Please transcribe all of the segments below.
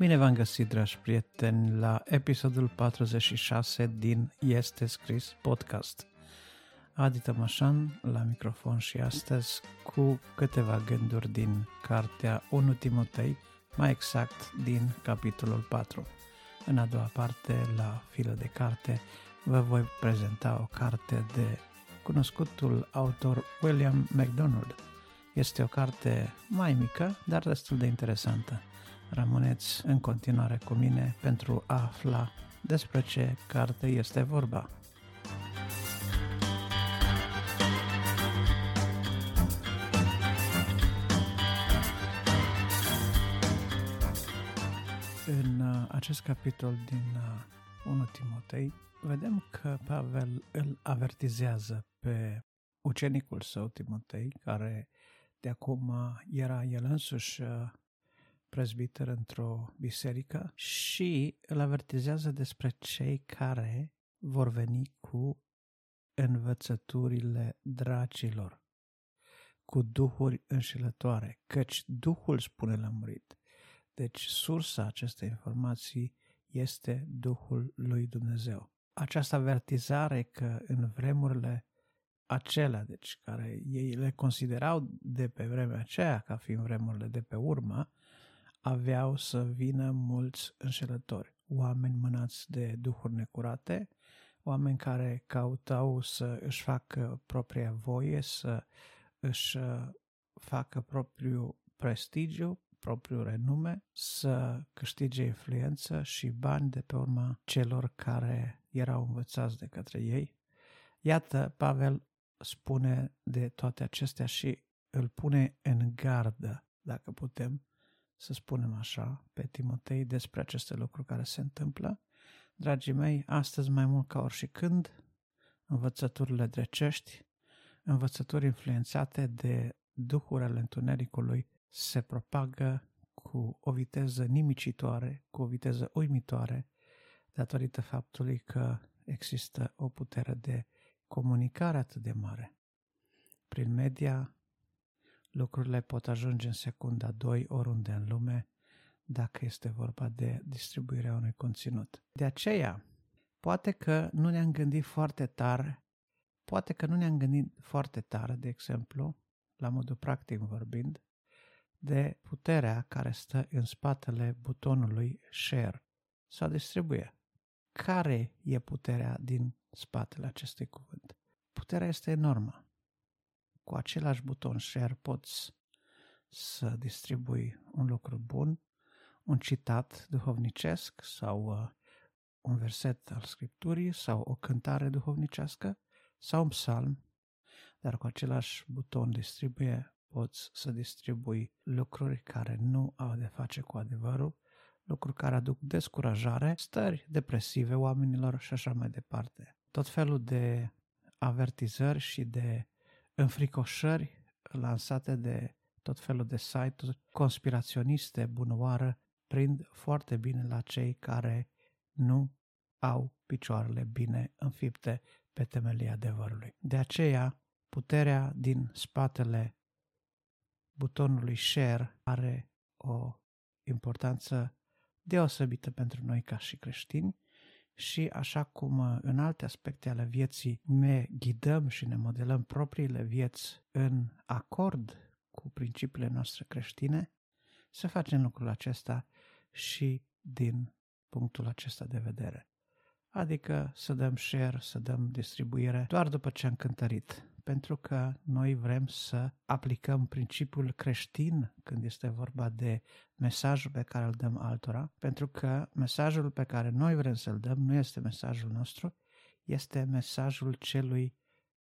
Bine v-am găsit, dragi prieteni, la episodul 46 din Este Scris Podcast. Adi Tămașan la microfon și astăzi cu câteva gânduri din cartea 1 Timotei, mai exact din capitolul 4. În a doua parte, la filă de carte, vă voi prezenta o carte de cunoscutul autor William MacDonald. Este o carte mai mică, dar destul de interesantă. Rămâneți în continuare cu mine pentru a afla despre ce carte este vorba. În acest capitol din 1 Timotei, vedem că Pavel îl avertizează pe ucenicul său, Timotei, care de acum era el însuși prezbiter într-o biserică, și îl avertizează despre cei care vor veni cu învățăturile dracilor, cu duhuri înșelătoare, căci Duhul spune lămurit. Deci sursa acestei informații este Duhul lui Dumnezeu. Această avertizare că în vremurile acelea, deci care ei le considerau de pe vremea aceea ca fiind vremurile de pe urmă, aveau să vină mulți înșelători, oameni mânați de duhuri necurate, oameni care căutau să își facă propria voie, să își facă propriul prestigiu, propriul renume, să câștige influență și bani de pe urma celor care erau învățați de către ei. Iată, Pavel spune de toate acestea și îl pune în gardă, dacă putem să spunem așa, pe Timotei despre aceste lucruri care se întâmplă. Dragii mei, astăzi mai mult ca oricând, învățăturile drecești, învățături influențate de duhurile întunericului se propagă cu o viteză nimicitoare, cu o viteză uimitoare, datorită faptului că există o putere de comunicare atât de mare. Prin media, lucrurile pot ajunge în secunda 2 oriunde în lume, dacă este vorba de distribuirea unui conținut. De aceea, poate că nu ne-am gândit foarte tare, de exemplu, la modul practic vorbind, de puterea care stă în spatele butonului share sau distribuie. Care e puterea din spatele acestui cuvânt? Puterea este enormă. Cu același buton share poți să distribui un lucru bun, un citat duhovnicesc sau un verset al Scripturii sau o cântare duhovnicească sau un psalm, dar cu același buton distribuie poți să distribui lucruri care nu au de face cu adevărul, lucruri care aduc descurajare, stări depresive oamenilor și așa mai departe. Tot felul de avertizări și de înfricoșări lansate de tot felul de site-uri conspiraționiste bunăoară prind foarte bine la cei care nu au picioarele bine înfipte pe temelia adevărului. De aceea, puterea din spatele butonului share are o importanță deosebită pentru noi ca și creștini și așa cum în alte aspecte ale vieții ne ghidăm și ne modelăm propriile vieți în acord cu principiile noastre creștine, să facem lucrul acesta și din punctul acesta de vedere. Adică să dăm share, să dăm distribuire doar după ce am cântărit. Pentru că noi vrem să aplicăm principiul creștin când este vorba de mesajul pe care îl dăm altora, pentru că mesajul pe care noi vrem să-l dăm nu este mesajul nostru, este mesajul celui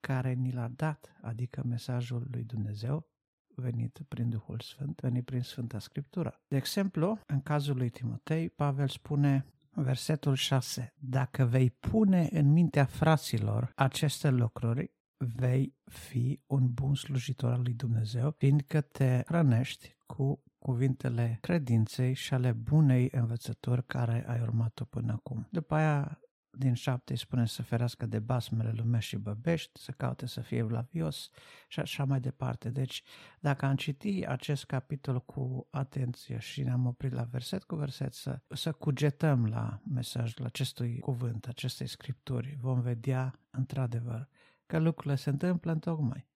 care ni l-a dat, adică mesajul lui Dumnezeu, venit prin Duhul Sfânt, venit prin Sfânta Scriptură. De exemplu, în cazul lui Timotei, Pavel spune versetul 6, dacă vei pune în mintea fraților aceste lucruri, vei fi un bun slujitor al lui Dumnezeu, fiindcă te hrănești cu cuvintele credinței și ale bunei învățături care ai urmat-o până acum. După aia din 7 îi spune să ferească de basmele lumești și băbești, să caute să fie evlavios și așa mai departe. Deci, dacă am citit acest capitol cu atenție și ne-am oprit la verset cu verset, să cugetăm la mesajul acestui cuvânt, acestei scripturi, vom vedea într-adevăr că lucrurile se întâmplă întocmai.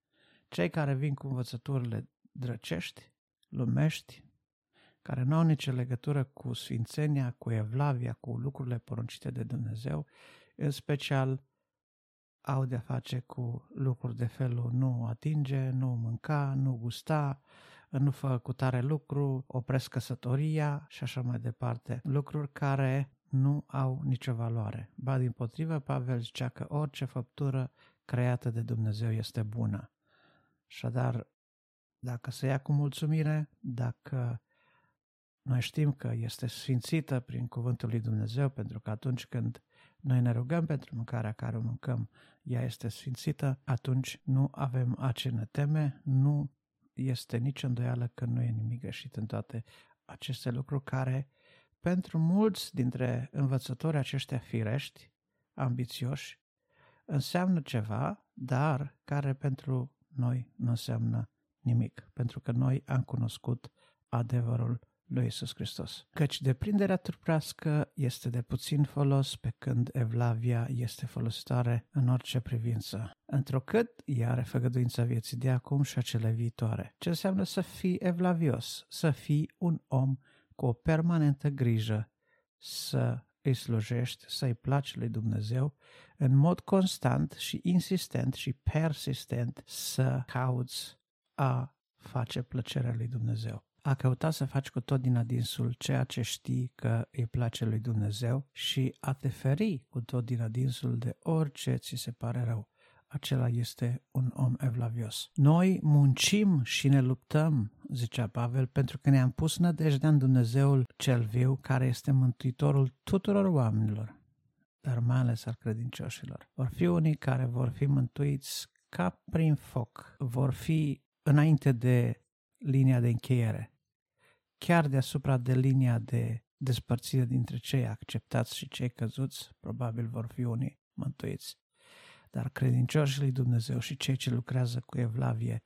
Cei care vin cu învățăturile drăcești, lumești, care nu au nicio legătură cu sfințenia, cu evlavia, cu lucrurile poruncite de Dumnezeu, în special au de-a face cu lucruri de felul nu atinge, nu mânca, nu gusta, nu fă cu tare lucru, opresc căsătoria și așa mai departe. Lucruri care nu au nicio valoare. Ba dimpotrivă, Pavel zicea că orice făptură creată de Dumnezeu este bună. Așadar, dacă se ia cu mulțumire, dacă noi știm că este sfințită prin cuvântul lui Dumnezeu, pentru că atunci când noi ne rugăm pentru mâncarea care o mâncăm, ea este sfințită, atunci nu avem a ce ne teme, nu este nici îndoială că nu e nimic greșit în toate aceste lucruri care, pentru mulți dintre învățători aceștia firești, ambițioși, înseamnă ceva, dar care pentru noi nu înseamnă nimic, pentru că noi am cunoscut adevărul lui Iisus Hristos. Căci deprinderea trupească este de puțin folos, pe când evlavia este folositoare în orice privință, întrucât ea are făgăduința vieții de acum și a cele viitoare. Ce înseamnă să fii evlavios? Să fii un om cu o permanentă grijă să îi slujești, să-i placi lui Dumnezeu, în mod constant și insistent și persistent să cauți a face plăcerea lui Dumnezeu. A căuta să faci cu tot din adinsul ceea ce știi că îi place lui Dumnezeu și a te feri cu tot din adinsul de orice ți se pare rău. Acela este un om evlavios. Noi muncim și ne luptăm, zicea Pavel, pentru că ne-am pus nădejdea în Dumnezeul cel viu, care este mântuitorul tuturor oamenilor, dar mai ales al credincioșilor. Vor fi unii care vor fi mântuiți ca prin foc, vor fi înainte de linia de încheiere, chiar deasupra de linia de despărțire dintre cei acceptați și cei căzuți, probabil vor fi unii mântuiți. Dar credincioșii lui Dumnezeu și cei ce lucrează cu evlavie,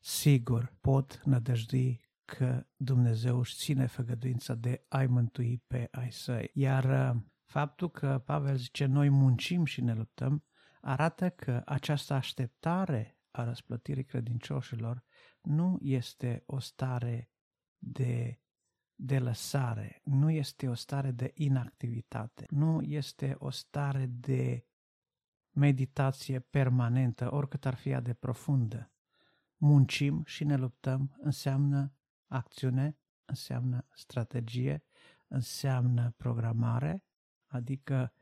sigur, pot nădăjdui că Dumnezeu își ține făgăduința de a-i mântui pe ai săi. Iar faptul că Pavel zice noi muncim și ne luptăm, arată că această așteptare a răsplătirii credincioșilor nu este o stare de lăsare, nu este o stare de inactivitate, nu este o stare de meditație permanentă, oricât ar fi ea de profundă. Muncim și ne luptăm înseamnă acțiune, înseamnă strategie, înseamnă programare, adică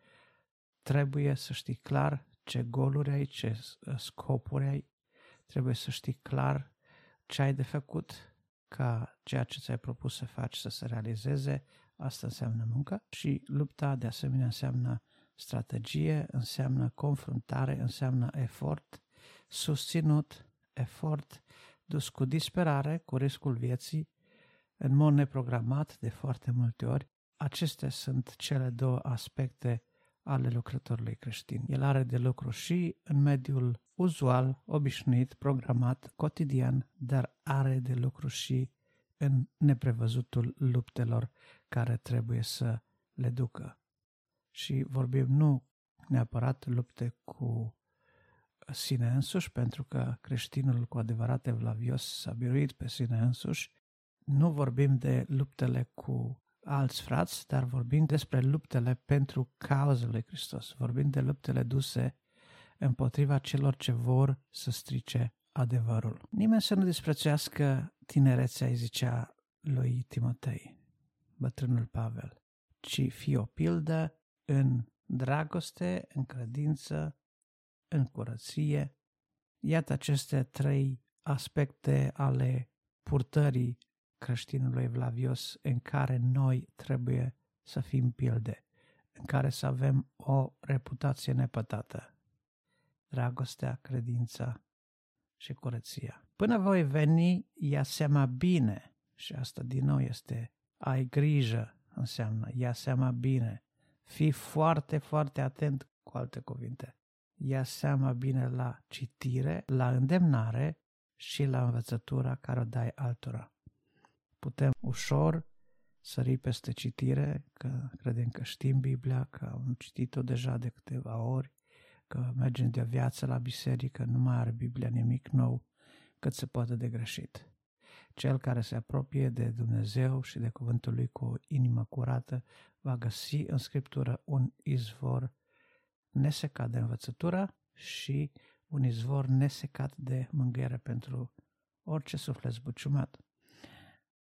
trebuie să știi clar ce goluri ai, ce scopuri ai, trebuie să știi clar ce ai de făcut ca ceea ce ți-ai propus să faci să se realizeze. Asta înseamnă muncă și lupta de asemenea înseamnă strategie, înseamnă confruntare, înseamnă efort susținut, efort dus cu disperare, cu riscul vieții, în mod neprogramat de foarte multe ori. Acestea sunt cele două aspecte ale lucrătorului creștin. El are de lucru și în mediul uzual, obișnuit, programat, cotidian, dar are de lucru și în neprevăzutul luptelor care trebuie să le ducă. Și vorbim nu neapărat lupte cu sine însuși, pentru că creștinul cu adevărat evlavios s-a biruit pe sine însuși. Nu vorbim de luptele cu alți frați, dar vorbim despre luptele pentru cauza lui Hristos. Vorbim de luptele duse împotriva celor ce vor să strice adevărul. Nimeni să nu disprețuiască tinerețea, îi zicea lui Timotei, bătrânul Pavel, ci fii o pildă în dragoste, în credință, în curăție. Iată aceste trei aspecte ale purtării creștinului evlavios în care noi trebuie să fim pilde, în care să avem o reputație nepătată. Dragostea, credința și curăția. Până voi veni, ia seama bine, și asta din nou este ai grijă, înseamnă ia seama bine, Fii foarte, foarte atent, cu alte cuvinte. Ia seama bine la citire, la îndemnare și la învățătura care o dai altora. Putem ușor sări peste citire, că credem că știm Biblia, că am citit-o deja de câteva ori, că mergem de o viață la biserică, nu mai are Biblia nimic nou, cât se poate de greșit. Cel care se apropie de Dumnezeu și de cuvântul lui cu o inimă curată va găsi în Scriptură un izvor nesecat de învățătură și un izvor nesecat de mângâiere pentru orice suflet zbuciumat.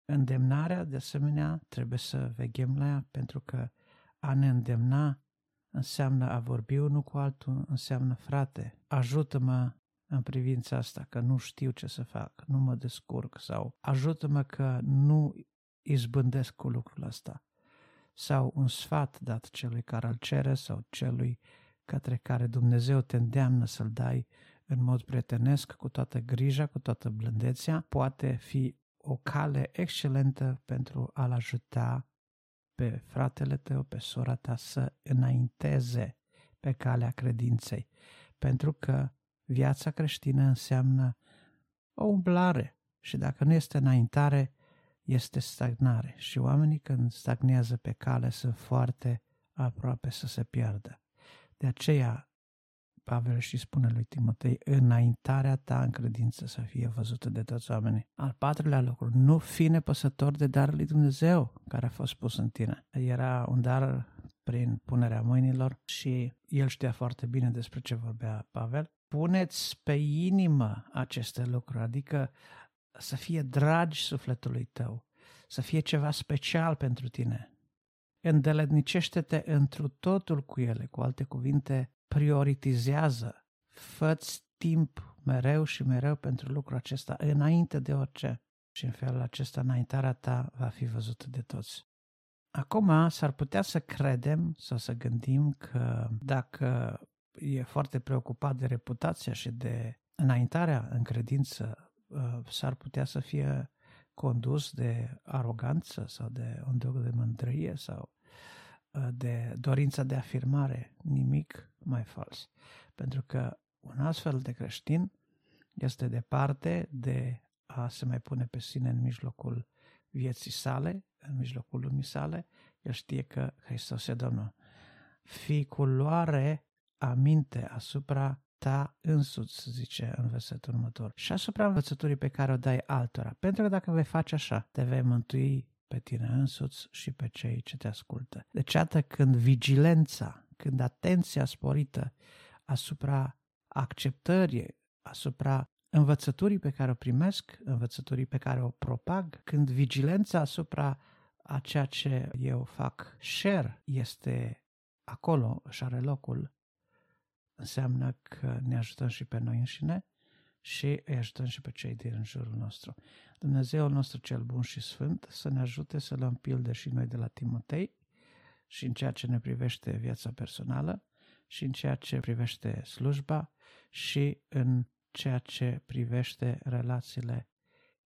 Îndemnarea, de asemenea, trebuie să veghem la ea, pentru că a ne îndemna înseamnă a vorbi unul cu altul, înseamnă frate, ajută-mă în privința asta, că nu știu ce să fac, nu mă descurc, sau ajută-mă că nu izbândesc cu lucrul ăsta. Sau un sfat dat celui care îl cere sau celui către care Dumnezeu te îndeamnă să-l dai în mod prietenesc, cu toată grija, cu toată blândețea, poate fi o cale excelentă pentru a-l ajuta pe fratele tău, pe sora ta să înainteze pe calea credinței. Pentru că viața creștină înseamnă o umblare și dacă nu este înaintare, este stagnare. Și oamenii când stagnează pe cale sunt foarte aproape să se piardă. De aceea Pavel și spune lui Timotei, înaintarea ta în credință să fie văzută de toți oamenii. Al patrulea lucru, nu fi nepăsător de darul lui Dumnezeu care a fost pus în tine. Era un dar prin punerea mâinilor și el știa foarte bine despre ce vorbea Pavel. Puneți pe inimă aceste lucruri, adică să fie dragi sufletului tău, să fie ceva special pentru tine. Îndeletnicește-te întru totul cu ele, cu alte cuvinte, prioritizează, fă-ți timp mereu și mereu pentru lucrul acesta, înainte de orice. Și în felul acesta, înaintarea ta va fi văzută de toți. Acum, s-ar putea să credem sau să gândim că dacă e foarte preocupat de reputația și de înaintarea în credință, s-ar putea să fie condus de aroganță sau de un duc de mândrie sau de dorința de afirmare, nimic mai fals. Pentru că un astfel de creștin este departe de a se mai pune pe sine în mijlocul vieții sale, în mijlocul lumii sale, el știe că Hristos e Domnul. Fii cu luare aminte asupra ta însuți, zice în versetul următor, și asupra învățăturii pe care o dai altora. Pentru că dacă vei face așa, te vei mântui pe tine însuți și pe cei ce te ascultă. Deci atât când vigilența, când atenția sporită asupra acceptării, asupra învățăturii pe care o primesc, învățăturii pe care o propag, când vigilența asupra a ceea ce eu fac share este acolo și are locul, înseamnă că ne ajutăm și pe noi înșine și îi ajutăm și pe cei din jurul nostru. Dumnezeul nostru cel bun și sfânt să ne ajute să luăm pilde și noi de la Timotei și în ceea ce ne privește viața personală și în ceea ce privește slujba și în ceea ce privește relațiile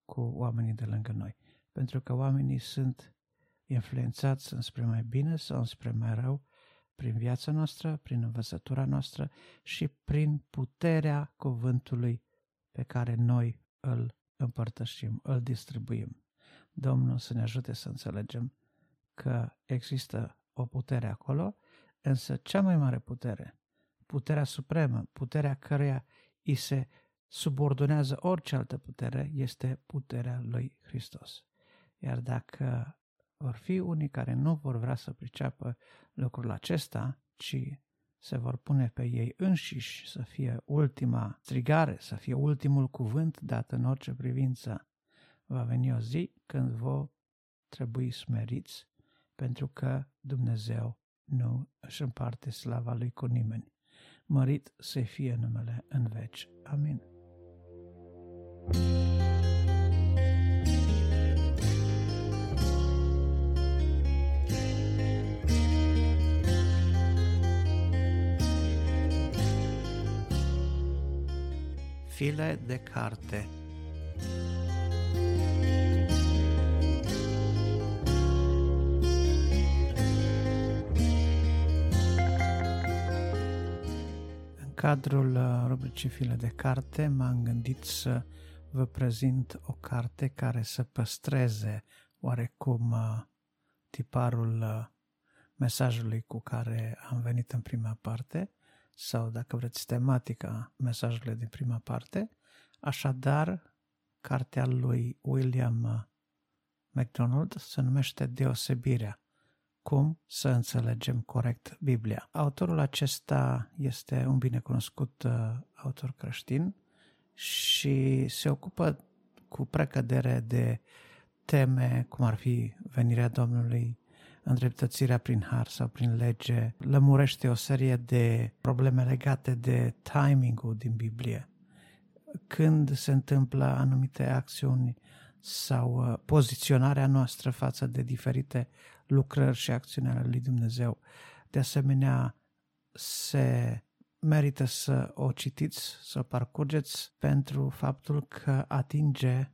cu oamenii de lângă noi. Pentru că oamenii sunt influențați înspre mai bine sau înspre mai rău prin viața noastră, prin învățătura noastră și prin puterea cuvântului pe care noi îl împărtășim, îl distribuim. Domnul să ne ajute să înțelegem că există o putere acolo, însă cea mai mare putere, puterea supremă, puterea căreia îi se subordonează orice altă putere, este puterea lui Hristos. Iar dacă vor fi unii care nu vor vrea să priceapă lucrul acesta, ci se vor pune pe ei înșiși să fie ultima strigare, să fie ultimul cuvânt dat în orice privință. Va veni o zi când vă trebui smeriți, pentru că Dumnezeu nu își împarte slava Lui cu nimeni. Mărit să fie numele în veci. Amin. File de carte. cadrul rubricii File de Carte m-am gândit să vă prezint o carte care să păstreze oarecum tiparul mesajului cu care am venit în prima parte sau, dacă vreți, tematica mesajului din prima parte. Așadar, cartea lui William MacDonald se numește Deosebirea. Cum să înțelegem corect Biblia. Autorul acesta este un binecunoscut autor creștin și se ocupă cu precădere de teme cum ar fi venirea Domnului, îndreptățirea prin har sau prin lege. Lămurește o serie de probleme legate de timing-ul din Biblie. Când se întâmplă anumite acțiuni sau poziționarea noastră față de diferite lucrări și acțiuni ale lui Dumnezeu. De asemenea, se merită să o citiți, să o parcurgeți pentru faptul că atinge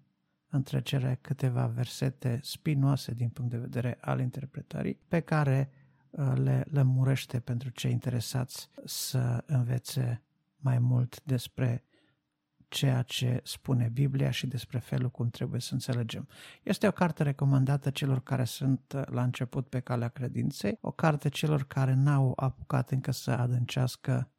în trecere câteva versete spinoase din punct de vedere al interpretării, pe care le lămurește pentru cei interesați să învețe mai mult despre ceea ce spune Biblia și despre felul cum trebuie să înțelegem. Este o carte recomandată celor care sunt la început pe calea credinței, o carte celor care n-au apucat încă să adâncească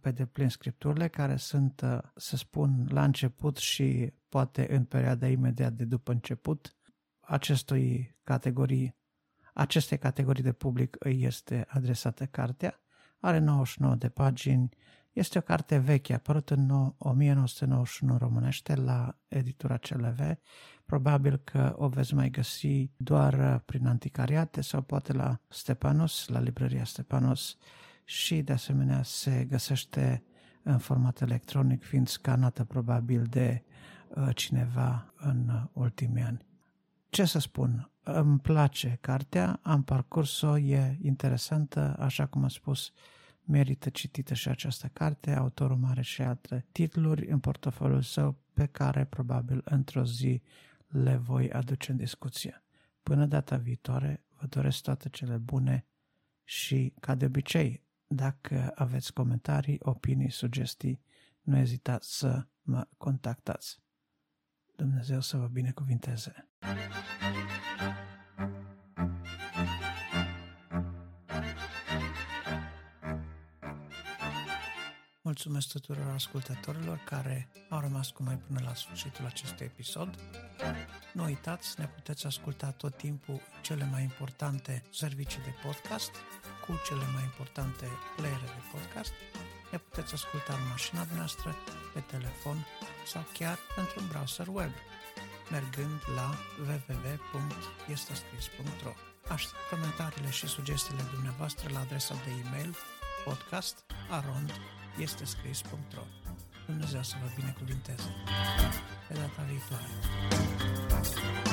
pe deplin scripturile, care sunt, să spun, la început și poate în perioada imediat de după început. Acestei categorii de public îi este adresată cartea. Are 99 de pagini. Este o carte veche, apărută în 1991 românește la editura CLV. Probabil că o veți mai găsi doar prin anticariate sau poate la Stepanos, la librăria Stepanos și de asemenea se găsește în format electronic, fiind scanată probabil de cineva în ultimii ani. Ce să spun? Îmi place cartea, am parcurs-o, e interesantă, așa cum am spus, merită citită și această carte. Autorul are și alte titluri în portofoliul său pe care probabil într-o zi le voi aduce în discuție. Până data viitoare, vă doresc toate cele bune și, ca de obicei, dacă aveți comentarii, opinii, sugestii, nu ezitați să mă contactați. Dumnezeu să vă binecuvinteze! Mulțumesc tuturor ascultătorilor care au rămas cu noi până la sfârșitul acestui episod. Nu uitați, ne puteți asculta tot timpul cele mai importante servicii de podcast cu cele mai importante playere de podcast. Ne puteți asculta în mașina noastră, pe telefon sau chiar într-un browser web, mergând la www.estescris.ro. Aștept comentariile și sugestiile dumneavoastră la adresa de e-mail podcast@estescris.ro. Dumnezeu să vă binecuvinteze! Pe data viitoare!